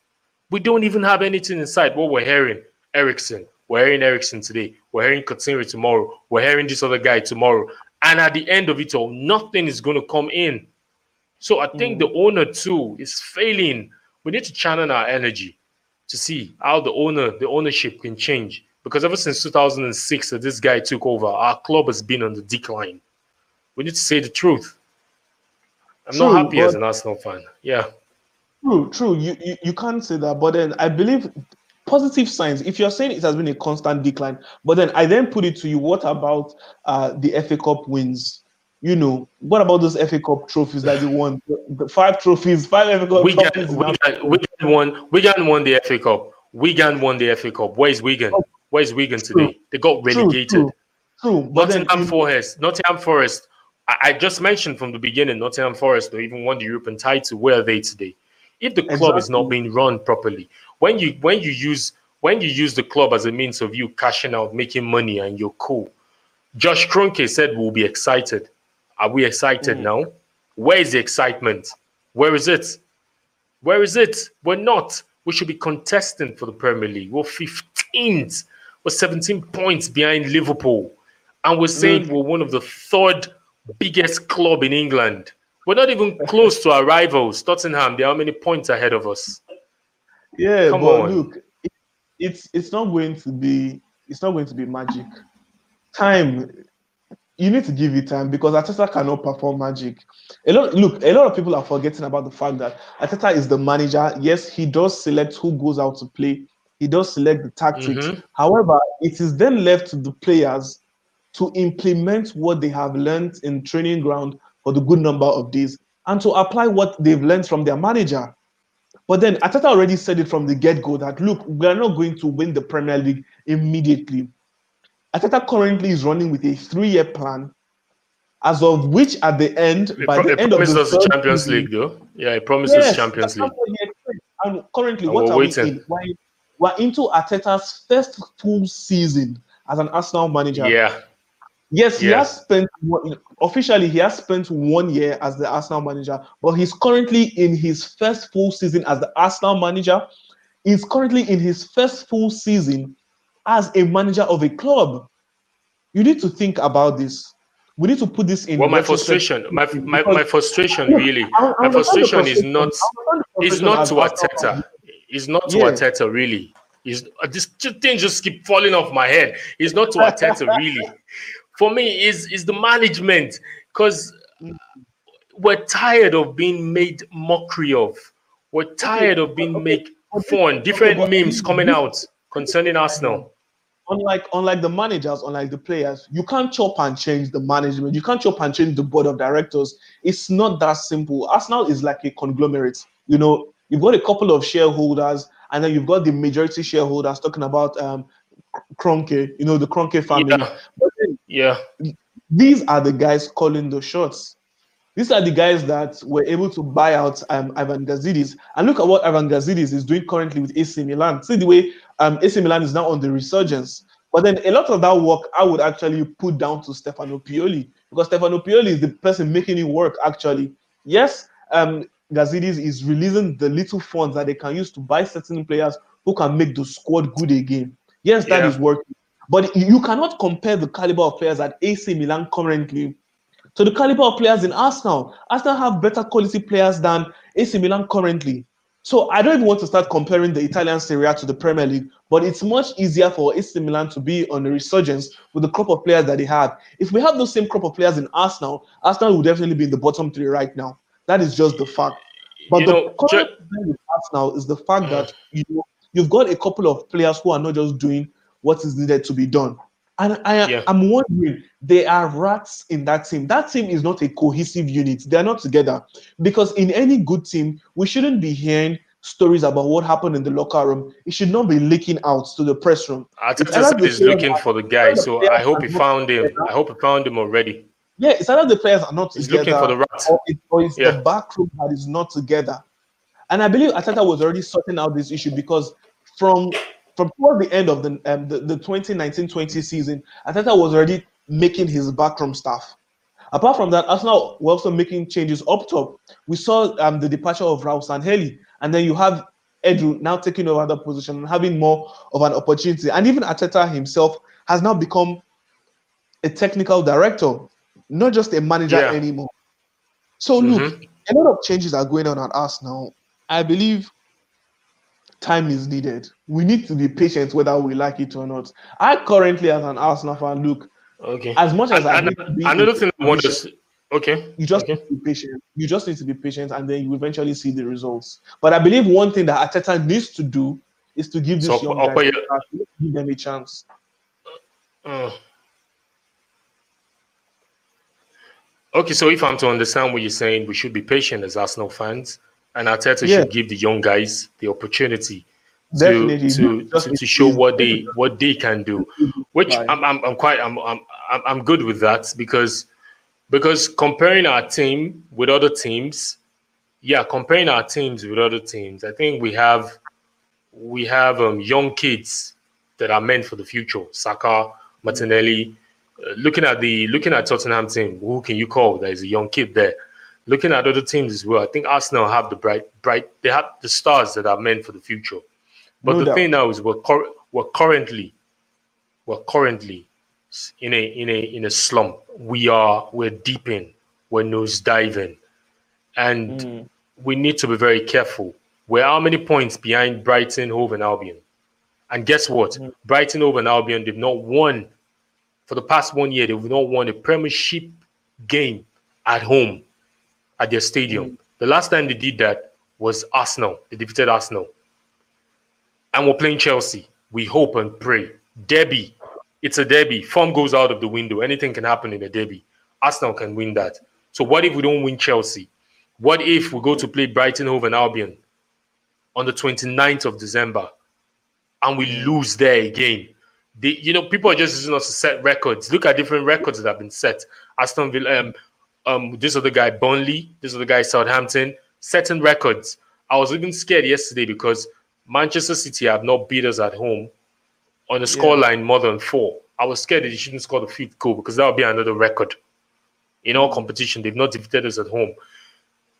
we don't even have anything inside. What we're hearing, Ericsson. We're hearing Ericsson today. We're hearing Coutinho tomorrow. We're hearing this other guy tomorrow. And at the end of it all, nothing is going to come in. So I think the owner too is failing. We need to channel our energy to see how the ownership can change. Because ever since 2006 that this guy took over, our club has been on the decline. We need to say the truth. I'm not happy as an Arsenal fan. Yeah. True. You can't say that. But then I believe positive signs. If you're saying it has been a constant decline, but then I then put it to you, what about the FA Cup wins? You know, what about those FA Cup trophies that they won? The 5 trophies, 5 FA Cup trophies. Wigan won the FA Cup. Wigan won the FA Cup. Where is Wigan? Oh. Where is Wigan today? They got relegated. True. Nottingham Forest. I just mentioned from the beginning, Nottingham Forest, they even won the European title. Where are they today? If the club is not being run properly, when you use the club as a means of you cashing out, making money, and you're cool. Josh Kroenke said we'll be excited. Are we excited now? Where is the excitement? Where is it? We're not. We should be contesting for the Premier League. We're 15th. We're 17 points behind Liverpool. And we're saying we're one of the third biggest club in England. We're not even close to our rivals. Tottenham, they are how many points ahead of us? Yeah, look, it's not going to be magic. Time, you need to give it time, because Arteta cannot perform magic. A lot of people are forgetting about the fact that Arteta is the manager. Yes, he does select who goes out to play. He does select the tactics. However, it is then left to the players to implement what they have learned in training ground for the good number of days and to apply what they've learned from their manager. But then Arteta already said it from the get-go that, look, we are not going to win the Premier League immediately. Arteta currently is running with a 3-year plan, as of which at the end, by the end of the Champions League, though. Yeah, it promises Champions League. And currently, what are we in? We're into Arteta's first full season as an Arsenal manager. Yeah. Yes, he has spent officially. He has spent 1 year as the Arsenal manager, but he's currently in his first full season as the Arsenal manager. He's currently in his first full season as a manager of a club. You need to think about this. We need to put this in. Well, my frustration is not to Arteta. It's not to Arteta, really. These two things just keep falling off my head. It's not to Arteta, really. For me, is the management, because we're tired of being made mockery of. We're tired of being made fun. Different memes coming out concerning Arsenal. Unlike the managers, unlike the players, you can't chop and change the management. You can't chop and change the board of directors. It's not that simple. Arsenal is like a conglomerate. You know, you've got a couple of shareholders, and then you've got the majority shareholders talking about Kroenke, you know, the Kroenke family. Yeah. These are the guys calling the shots. These are the guys that were able to buy out Ivan Gazidis. And look at what Ivan Gazidis is doing currently with AC Milan. See the way AC Milan is now on the resurgence. But then a lot of that work I would actually put down to Stefano Pioli, because Stefano Pioli is the person making it work, actually. Yes, Gazidis is releasing the little funds that they can use to buy certain players who can make the squad good again. Yes, that is working. But you cannot compare the caliber of players at AC Milan currently to the caliber of players in Arsenal. Arsenal have better quality players than AC Milan currently. So I don't even want to start comparing the Italian Serie A to the Premier League, but it's much easier for AC Milan to be on a resurgence with the crop of players that they have. If we have those same crop of players in Arsenal, Arsenal will definitely be in the bottom three right now. That is just the fact. But the problem with Arsenal is the fact that you've got a couple of players who are not just doing what is needed to be done. And I'm wondering, there are rats in that team. That team is not a cohesive unit. They're not together. Because in any good team, we shouldn't be hearing stories about what happened in the locker room. It should not be leaking out to the press room. Arteta is looking for the guy, so I hope he found him. I hope he found him already. Yeah, it's either the players are not together. He's looking for the rats. Or it's the back room that is not together. And I believe Arteta was already sorting out this issue, because from toward the end of the 2019-20 season, Arteta was already making his backroom staff. Apart from that, Arsenal were also making changes up top. We saw the departure of Raul Sanheli, and then you have Edu now taking over that position and having more of an opportunity. And even Arteta himself has now become a technical director, not just a manager anymore. So look, a lot of changes are going on at Arsenal. I believe time is needed. We need to be patient whether we like it or not. I currently, as an Arsenal fan, look, as much as I need to be another thing I want to you just need to be patient. You just need to be patient, and then you eventually see the results. But I believe one thing that Arteta needs to do is to give this young guy give them a chance. Okay, so if I'm to understand what you're saying, we should be patient as Arsenal fans. And Arteta should give the young guys the opportunity to show what they can do, which I'm good with that, because comparing our teams with other teams, I think we have young kids that are meant for the future. Saka, Martinelli, looking at Tottenham team, who can you call that is a young kid there? Looking at other teams as well, I think Arsenal have the bright. They have the stars that are meant for the future. But the thing now is, we're currently in a slump. We're deep in. We're nose diving, and we need to be very careful. We're how many points behind Brighton, Hove and Albion? And guess what? Brighton, Hove and Albion, they've not won for the past 1 year. They've not won a Premiership game at home. At their stadium. The last time they did that was Arsenal. They defeated Arsenal. And we're playing Chelsea. We hope and pray. Derby. It's a derby. Form goes out of the window. Anything can happen in a derby. Arsenal can win that. So what if we don't win Chelsea? What if we go to play Brighton, Hove and Albion on the 29th of December and we lose there again? People are just using us to set records. Look at different records that have been set. Aston Villa... this other guy, Burnley, this other guy, Southampton, setting records. I was even scared yesterday because Manchester City have not beat us at home on a scoreline more than 4. I was scared that they shouldn't score the 5th goal because that would be another record. In all competition, they've not defeated us at home,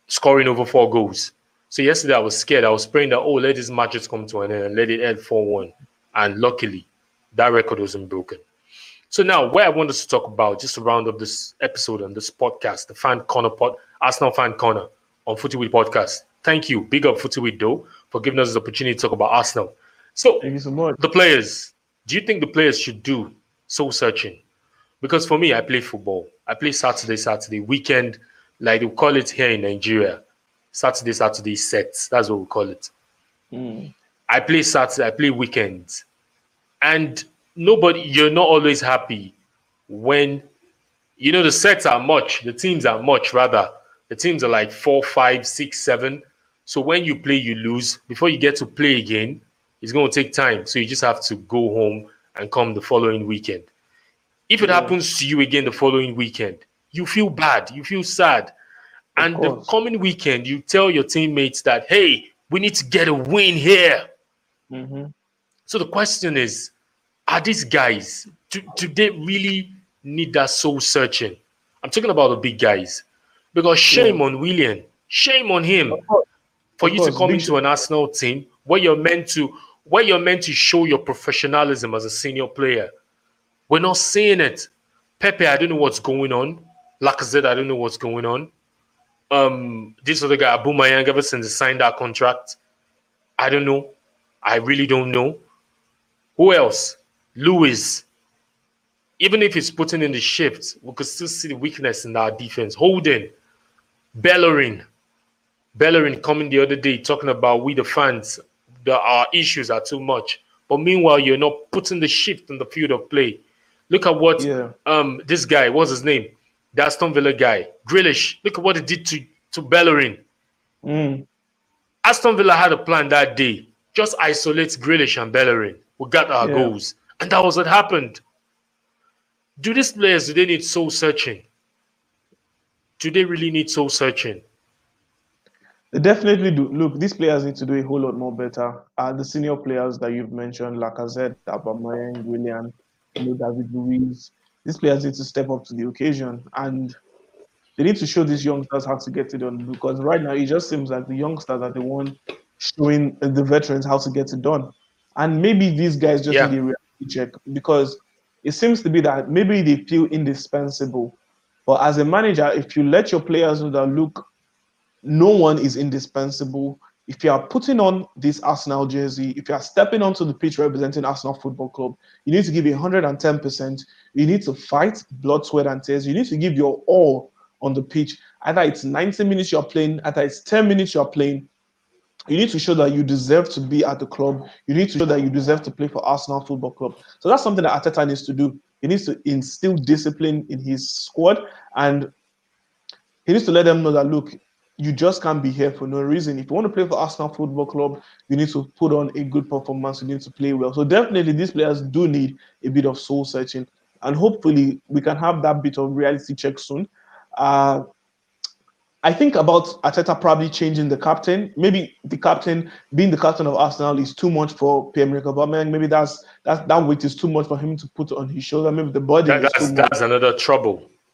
scoring over 4 goals. So yesterday I was scared. I was praying that, let these matches come to an end and let it end 4-1. And luckily, that record wasn't broken. So now, where I want us to talk about, just to round up this episode and this podcast, the Fan Corner Arsenal Fan Corner on FootiWit Podcast. Thank you. Big up FootiWit, though, for giving us the opportunity to talk about Arsenal. So, thank you so much. The players. Do you think the players should do soul searching? Because for me, I play football. I play Saturday, weekend, like they call it here in Nigeria. Saturday sets. That's what we call it. I play Saturday. I play weekends. And... you're not always happy when the sets are much, the teams are much rather. The teams are like 4, 5, 6, 7. So when you play, you lose. Before you get to play again, it's going to take time. So you just have to go home and come the following weekend. If it happens to you again the following weekend, you feel bad, you feel sad. And the coming weekend, you tell your teammates that, hey, we need to get a win here. So the question is, are these guys, do they really need that soul searching? I'm talking about the big guys. Because shame on Willian. Shame on him for you to come into an Arsenal team where you're meant to show your professionalism as a senior player. We're not seeing it. Pepe, I don't know what's going on. Lacazette, I don't know what's going on. This other guy, Aubameyang, ever since he signed that contract, I don't know. I really don't know. Who else? Lewis. Even if he's putting in the shift, we could still see the weakness in our defense. Holding. Bellerin coming the other day talking about we the fans, our issues are too much. But meanwhile, you're not putting the shift in the field of play. Look at what this guy, what's his name? The Aston Villa guy, Grealish. Look at what he did to Bellerin. Mm. Aston Villa had a plan that day. Just isolate Grealish and Bellerin. We got our goals. And that was what happened. Do these players, do they need soul searching? Do they really need soul searching? They definitely do. Look, these players need to do a whole lot more better. The senior players that you've mentioned, Lacazette, Aubameyang, Willian, David Luiz, these players need to step up to the occasion. And they need to show these youngsters how to get it done. Because right now, it just seems like the youngsters are the one showing the veterans how to get it done. And maybe these guys just need a reality check. Because it seems to be that maybe they feel indispensable. But as a manager, if you let your players know that, look, no one is indispensable. If you are putting on this Arsenal jersey, if you are stepping onto the pitch representing Arsenal Football Club, you need to give 110%. You need to fight blood, sweat, and tears. You need to give your all on the pitch. Either it's 90 minutes you're playing, either it's 10 minutes you're playing. You need to show that you deserve to be at the club. You need to show that you deserve to play for Arsenal Football Club. So that's something that Arteta needs to do. He needs to instill discipline in his squad, and he needs to let them know that, look, you just can't be here for no reason. If you want to play for Arsenal Football Club, you need to put on a good performance. You need to play well. So definitely these players do need a bit of soul searching, and hopefully we can have that bit of reality check soon. I think about Arteta probably changing the captain. Maybe the captain, being the captain of Arsenal, is too much for Pierre-Emerick Aubameyang. Maybe that weight is too much for him to put on his shoulder. Maybe the body is too much. That's another trouble. Exactly.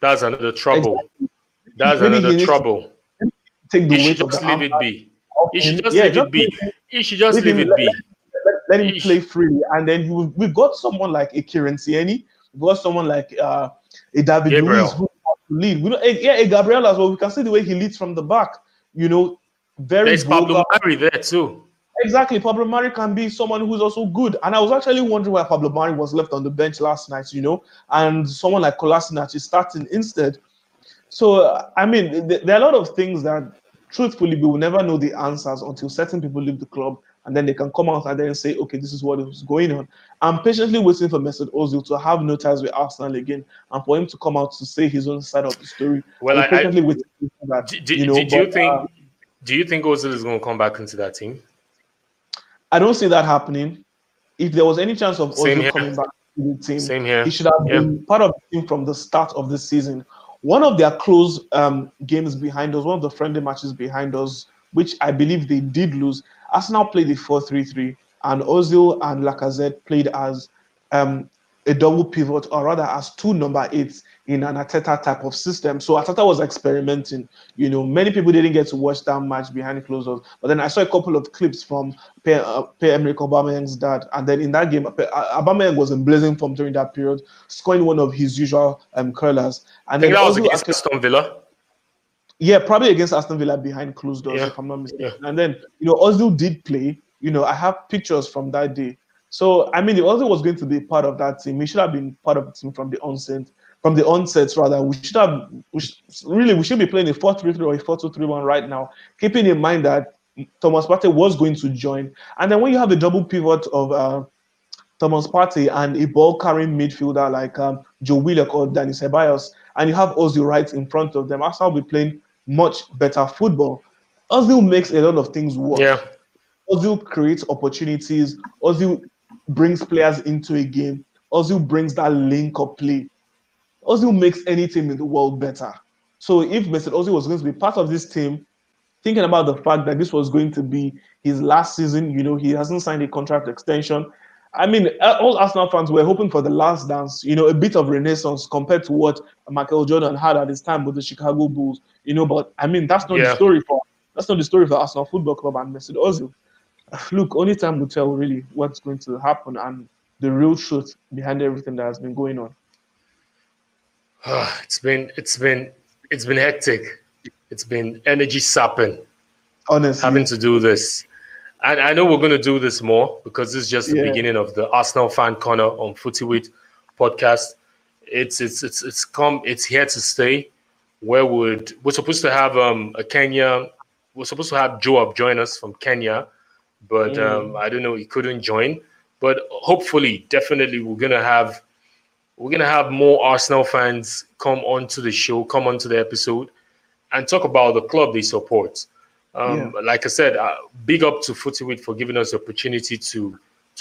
That's another trouble. Take the he weight should just leave it be. He should just leave it be. He should just leave it be. Let him play freely. And then we've got someone like a Kieran Tierney. We've got someone like a David Luiz who lead. We know, Gabriel as well. We can see the way he leads from the back. You know, there's Pablo Mari there too. Exactly. Pablo Mari can be someone who's also good. And I was actually wondering why Pablo Mari was left on the bench last night, you know, and someone like Kolasinac is starting instead. So, I mean, there are a lot of things that, truthfully, we will never know the answers until certain people leave the club, and then they can come out and then say, okay, this is what is going on. I'm patiently waiting for Mesut Ozil to have no ties with Arsenal again, and for him to come out to say his own side of the story. Well, I'm patiently waiting for that. Do you think Ozil is going to come back into that team? I don't see that happening. If there was any chance of Ozil coming back to the team, he should have been part of the team from the start of the season. One of their close games behind us, one of the friendly matches behind us, which I believe they did lose, Arsenal played a 4-3-3, and Ozil and Lacazette played as a double pivot, or rather as two number 8s in an Arteta type of system. So Arteta was experimenting. You know, many people didn't get to watch that match behind closed doors. But then I saw a couple of clips from Pierre-Emerick Aubameyang's dad. And then in that game, Aubameyang was in blazing form during that period, scoring one of his usual curlers. And then that was against Aston Villa. Yeah, probably against Aston Villa behind closed doors, if I'm not mistaken. Yeah. And then, you know, Ozil did play. You know, I have pictures from that day. So, I mean, he also was going to be part of that team. He should have been part of the team from the onset. We should be playing a 4-3-3 or a 4-2-3-1 right now, keeping in mind that Thomas Partey was going to join. And then when you have a double pivot of Thomas Partey and a ball-carrying midfielder like Joe Willock or Dani Ceballos, and you have Ozil right in front of them, Arsenal will be playing much better football. Ozil makes a lot of things work. Yeah. Ozil creates opportunities. Ozil brings players into a game. Ozil brings that link-up play. Ozil makes any team in the world better. So if Mesut Ozil was going to be part of this team, thinking about the fact that this was going to be his last season, you know, he hasn't signed a contract extension, I mean, all Arsenal fans were hoping for the last dance, you know, a bit of renaissance compared to what Michael Jordan had at his time with the Chicago Bulls, you know. But I mean, that's not the story for Arsenal Football Club and Mesut Ozil. Look, only time will tell really what's going to happen and the real truth behind everything that has been going on. It's been hectic. It's been energy sapping. Honestly, having to do this. And I know we're going to do this more because this is just the beginning of the Arsenal Fan Corner on FootiWit Podcast. It's here to stay. We're supposed to have Joab join us from Kenya, but I don't know, he couldn't join. But hopefully, definitely, we're gonna have more Arsenal fans come onto the show, come onto the episode, and talk about the club they support. Like I said, big up to FootiWit for giving us the opportunity to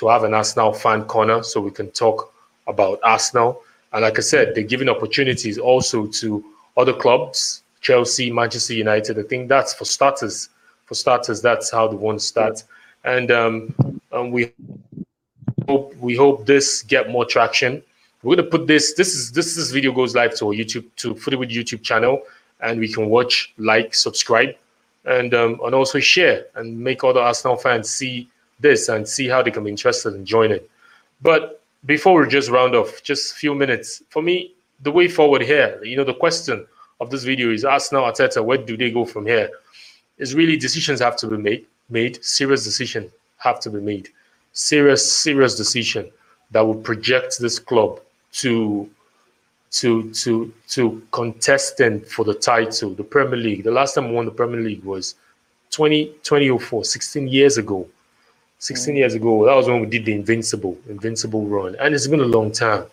have an Arsenal Fan Corner so we can talk about Arsenal. And like I said, they're giving opportunities also to other clubs, Chelsea, Manchester United. I think that's for starters, that's how they want to start. And we hope this get more traction. We're going to put this video goes live to our FootiWit YouTube channel, and we can watch, like, subscribe, and also share and make other Arsenal fans see this and see how they can be interested in joining. But before we just round off, just a few minutes. For me, the way forward here, you know, the question of this video is Arsenal, Arteta, where do they go from here? It's really decisions have to be made. Serious decisions have to be made. Serious decision that will project this club to contesting for the title, the Premier League. The last time we won the Premier League was 2004, 16 years ago. That was when we did the invincible run. And it's been a long time.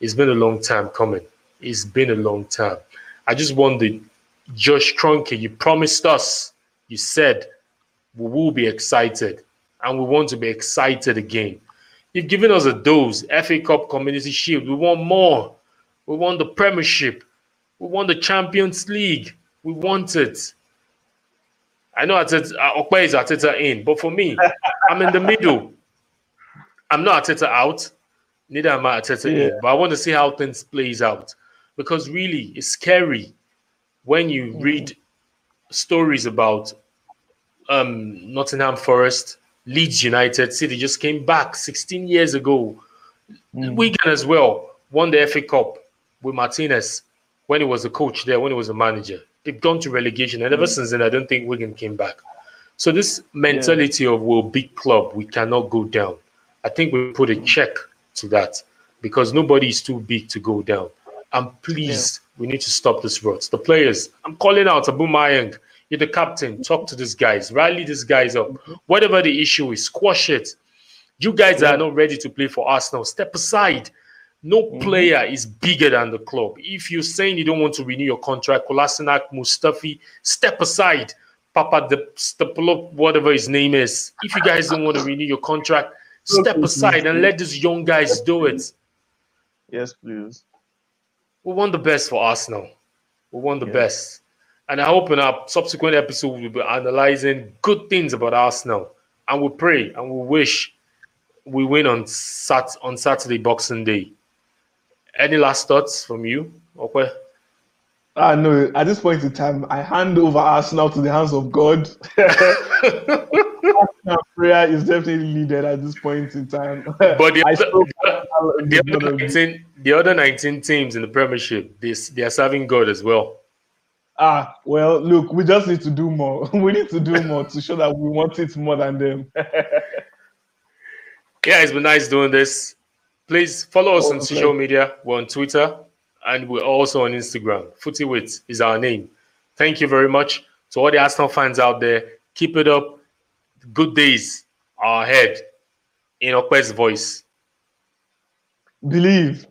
It's been a long time coming. It's been a long time. I just wondered, Josh Kroenke, you promised us, you said, we will be excited. And we want to be excited again. You've given us a dose, FA Cup, Community Shield. We want more. We want the Premiership. We want the Champions League. We want it. I know Okwe is Arteta in, but for me, I'm in the middle. I'm not Arteta out, neither am I Arteta in, but I want to see how things plays out. Because really, it's scary when you read stories about Nottingham Forest, Leeds United, City just came back 16 years ago. Wigan as well won the FA Cup with Martinez when he was the coach there, when he was a manager. They've gone to relegation, and ever since then, I don't think Wigan came back. So this mentality of we're a big club, we cannot go down. I think we put a check to that because nobody is too big to go down. And please, we need to stop this rot. The players, I'm calling out Aubameyang. You're the captain. Talk to these guys. Rally these guys up. Whatever the issue is, squash it. You guys are not ready to play for Arsenal. Step aside. No player is bigger than the club. If you're saying you don't want to renew your contract, Kolasinac, Mustafi, step aside. Papa Stepolo, whatever his name is. If you guys don't want to renew your contract, step aside and let these young guys do it. Yes, please. We want the best for Arsenal. We want the best. And I hope in our subsequent episode, we'll be analyzing good things about Arsenal. And we pray and we wish we win on Saturday, Boxing Day. Any last thoughts from you? Okay. No, at this point in time, I hand over Arsenal to the hands of God. Prayer is definitely needed at this point in time. But the other 19 teams in the Premiership, they are serving God as well. Well, look, we just need to do more. We need to do more to show that we want it more than them. It's been nice doing this. Please follow us on social media. We're on Twitter and we're also on Instagram. FootiWit is our name. Thank you very much to all the Arsenal fans out there. Keep it up. Good days are ahead. In Okwe's voice. Believe.